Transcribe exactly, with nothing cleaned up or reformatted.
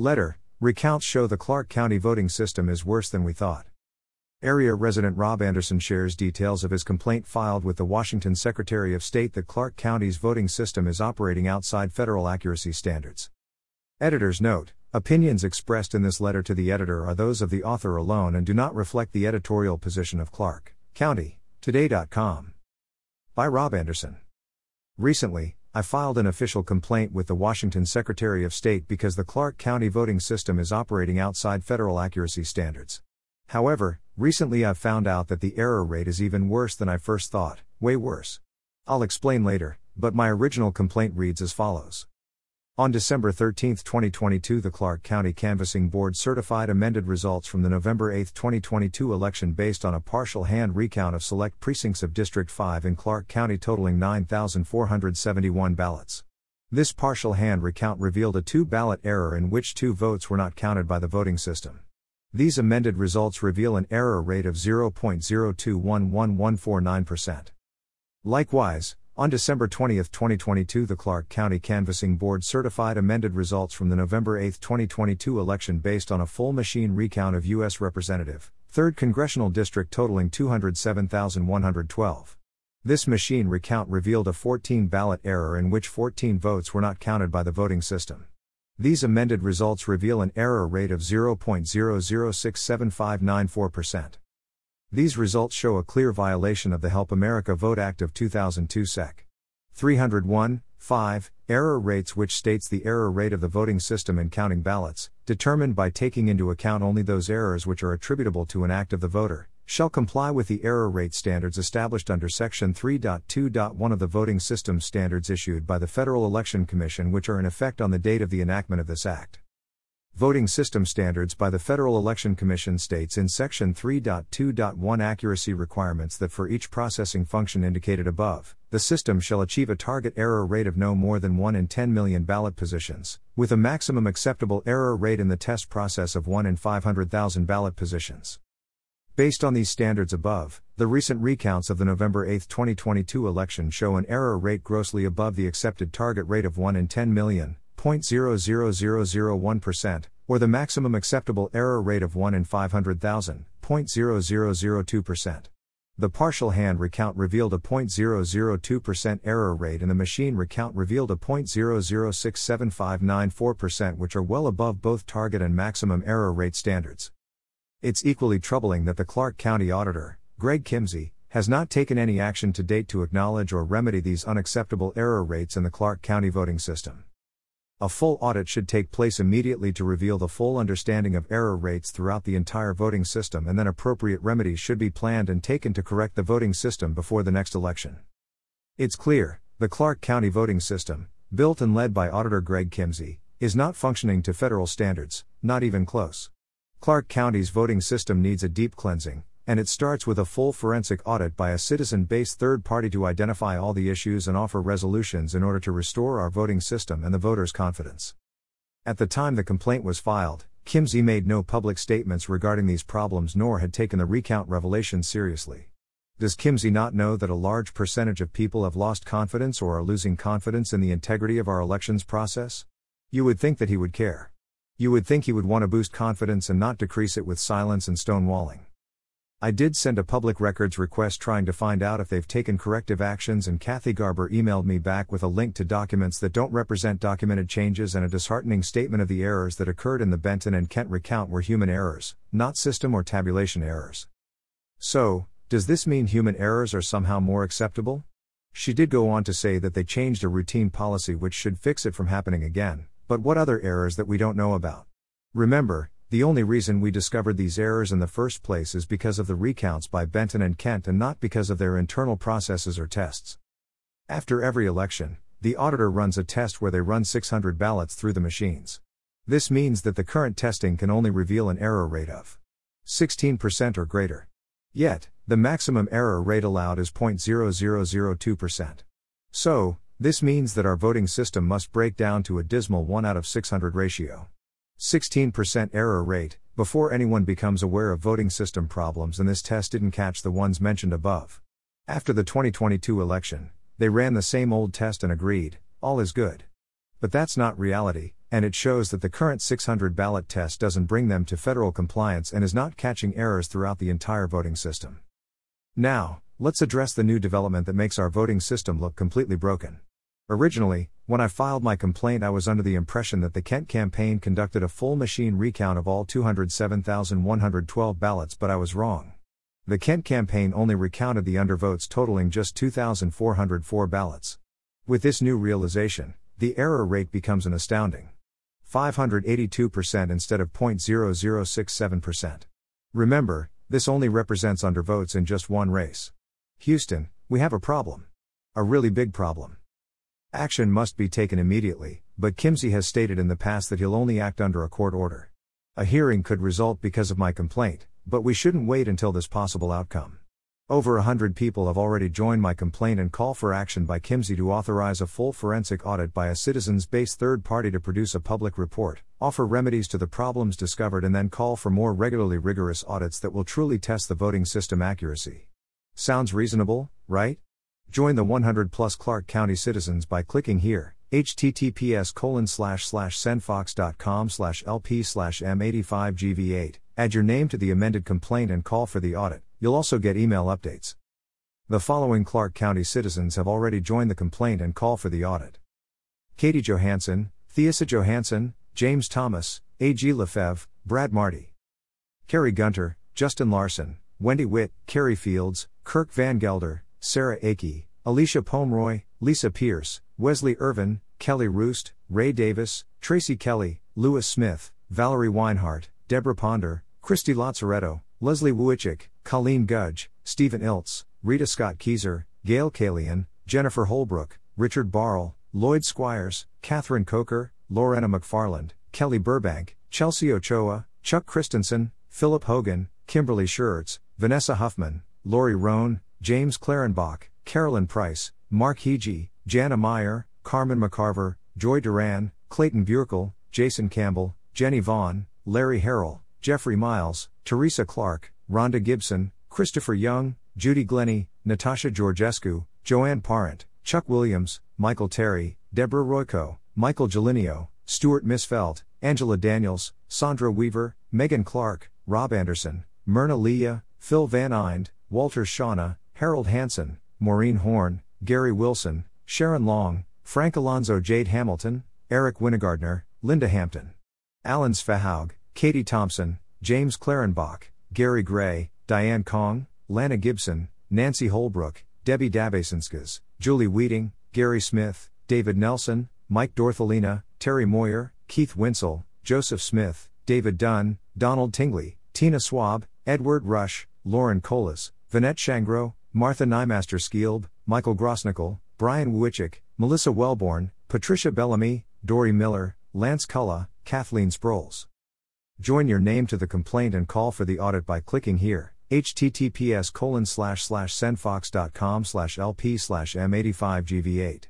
Letter, recounts show the Clark County voting system is worse than we thought. Area resident Rob Anderson shares details of his complaint filed with the Washington Secretary of State that Clark County's voting system is operating outside federal accuracy standards. Editor's note: opinions expressed in this letter to the editor are those of the author alone and do not reflect the editorial position of Clark County Today dot com. By Rob Anderson. Recently, I filed an official complaint with the Washington Secretary of State because the Clark County voting system is operating outside federal accuracy standards. However, recently I've found out that the error rate is even worse than I first thought, way worse. I'll explain later, but my original complaint reads as follows. On December thirteenth, twenty twenty-two, the Clark County Canvassing Board certified amended results from the November eighth, twenty twenty-two election based on a partial hand recount of select precincts of District five in Clark County totaling nine thousand four hundred seventy-one ballots. This partial hand recount revealed a two-ballot error in which two votes were not counted by the voting system. These amended results reveal an error rate of zero point zero two one one one four nine percent. Likewise, on December twentieth, twenty twenty-two, the Clark County Canvassing Board certified amended results from the November eighth, twenty twenty-two election based on a full machine recount of U S Representative, third Congressional District totaling two hundred seven thousand one hundred twelve. This machine recount revealed a fourteen-ballot error in which fourteen votes were not counted by the voting system. These amended results reveal an error rate of zero point zero zero six seven five nine four percent. These results show a clear violation of the Help America Vote Act of two thousand two Section three oh one, five, error rates, which states the error rate of the voting system in counting ballots, determined by taking into account only those errors which are attributable to an act of the voter, shall comply with the error rate standards established under Section three point two point one of the voting system standards issued by the Federal Election Commission, which are in effect on the date of the enactment of this act. Voting system standards by the Federal Election Commission states in Section three point two point one accuracy requirements that for each processing function indicated above, the system shall achieve a target error rate of no more than one in ten million ballot positions, with a maximum acceptable error rate in the test process of one in five hundred thousand ballot positions. Based on these standards above, the recent recounts of the November eighth, twenty twenty-two election show an error rate grossly above the accepted target rate of one in ten million, zero point zero zero zero zero one percent, or the maximum acceptable error rate of one in five hundred thousand, zero point zero zero zero two percent. The partial hand recount revealed a zero point zero zero two percent error rate and the machine recount revealed a zero point zero zero six seven five nine four percent, which are well above both target and maximum error rate standards. It's equally troubling that the Clark County Auditor, Greg Kimsey, has not taken any action to date to acknowledge or remedy these unacceptable error rates in the Clark County voting system. A full audit should take place immediately to reveal the full understanding of error rates throughout the entire voting system, and then appropriate remedies should be planned and taken to correct the voting system before the next election. It's clear, the Clark County voting system, built and led by Auditor Greg Kimsey, is not functioning to federal standards, not even close. Clark County's voting system needs a deep cleansing, and it starts with a full forensic audit by a citizen-based third party to identify all the issues and offer resolutions in order to restore our voting system and the voters' confidence. At the time the complaint was filed, Kimsey made no public statements regarding these problems nor had taken the recount revelations seriously. Does Kimsey not know that a large percentage of people have lost confidence or are losing confidence in the integrity of our elections process? You would think that he would care. You would think he would want to boost confidence and not decrease it with silence and stonewalling. I did send a public records request trying to find out if they've taken corrective actions, and Kathy Garber emailed me back with a link to documents that don't represent documented changes and a disheartening statement of the errors that occurred in the Benton and Kent recount were human errors, not system or tabulation errors. So, does this mean human errors are somehow more acceptable? She did go on to say that they changed a routine policy which should fix it from happening again. But what other errors that we don't know about? Remember, the only reason we discovered these errors in the first place is because of the recounts by Benton and Kent and not because of their internal processes or tests. After every election, the auditor runs a test where they run six hundred ballots through the machines. This means that the current testing can only reveal an error rate of sixteen percent or greater. Yet, the maximum error rate allowed is zero point zero zero zero two percent. So, this means that our voting system must break down to a dismal one out of six hundred ratio. sixteen percent error rate, before anyone becomes aware of voting system problems, and this test didn't catch the ones mentioned above. After the twenty twenty-two election, they ran the same old test and agreed, all is good. But that's not reality, and it shows that the current six hundred ballot test doesn't bring them to federal compliance and is not catching errors throughout the entire voting system. Now, let's address the new development that makes our voting system look completely broken. Originally, when I filed my complaint, I was under the impression that the Kent campaign conducted a full machine recount of all two hundred seven thousand one hundred twelve ballots, but I was wrong. The Kent campaign only recounted the undervotes, totaling just two thousand four hundred four ballots. With this new realization, the error rate becomes an astounding five hundred eighty-two percent instead of zero point zero zero six seven percent. Remember, this only represents undervotes in just one race. Houston, we have a problem. A really big problem. Action must be taken immediately, but Kimsey has stated in the past that he'll only act under a court order. A hearing could result because of my complaint, but we shouldn't wait until this possible outcome. Over a hundred people have already joined my complaint and call for action by Kimsey to authorize a full forensic audit by a citizens-based third party to produce a public report, offer remedies to the problems discovered, and then call for more regularly rigorous audits that will truly test the voting system accuracy. Sounds reasonable, right? Join the one hundred plus Clark County citizens by clicking here, h t t p s colon slash slash sendfox dot com slash l p slash m eight five g v eight, add your name to the amended complaint and call for the audit. You'll also get email updates. The following Clark County citizens have already joined the complaint and call for the audit: Katie Johansson, Theissa Johansson, James Thomas, A G Lefebvre, Brad Marty, Kerry Gunter, Justin Larson, Wendy Witt, Kerry Fields, Kirk Van Gelder, Sarah Akey, Alicia Pomeroy, Lisa Pierce, Wesley Irvin, Kelly Roost, Ray Davis, Tracy Kelly, Lewis Smith, Valerie Weinhardt, Deborah Ponder, Christy Lazzaretto, Leslie Wiewiczek, Colleen Gudge, Stephen Iltz, Rita Scott-Keyser, Gail Kalian, Jennifer Holbrook, Richard Barrell, Lloyd Squires, Catherine Coker, Lorena McFarland, Kelly Burbank, Chelsea Ochoa, Chuck Christensen, Philip Hogan, Kimberly Schertz, Vanessa Huffman, Lori Rohn, James Clarenbach, Carolyn Price, Mark Hege, Jana Meyer, Carmen McCarver, Joy Duran, Clayton Buerkel, Jason Campbell, Jenny Vaughn, Larry Harrell, Jeffrey Miles, Teresa Clark, Rhonda Gibson, Christopher Young, Judy Glennie, Natasha Georgescu, Joanne Parent, Chuck Williams, Michael Terry, Deborah Royko, Michael Gelinio, Stuart Misfeld, Angela Daniels, Sandra Weaver, Megan Clark, Rob Anderson, Myrna Leah, Phil Van Eind, Walter Shauna, Harold Hansen, Maureen Horn, Gary Wilson, Sharon Long, Frank Alonzo, Jade Hamilton, Eric Winnegardner, Linda Hampton, Alan Svahaug, Katie Thompson, James Clarenbach, Gary Gray, Diane Kong, Lana Gibson, Nancy Holbrook, Debbie Dabasinskas, Julie Weeding, Gary Smith, David Nelson, Mike Dorthalina, Terry Moyer, Keith Winsell, Joseph Smith, David Dunn, Donald Tingley, Tina Swab, Edward Rush, Lauren Colas, Vinette Shangro, Martha Nymaster-Skield, Michael Grosnickel, Brian Wiewiczek, Melissa Wellborn, Patricia Bellamy, Dory Miller, Lance Culla, Kathleen Sproles. Join your name to the complaint and call for the audit by clicking here, h t t p s colon slash slash sendfox dot com slash l p slash m eight five g v eight.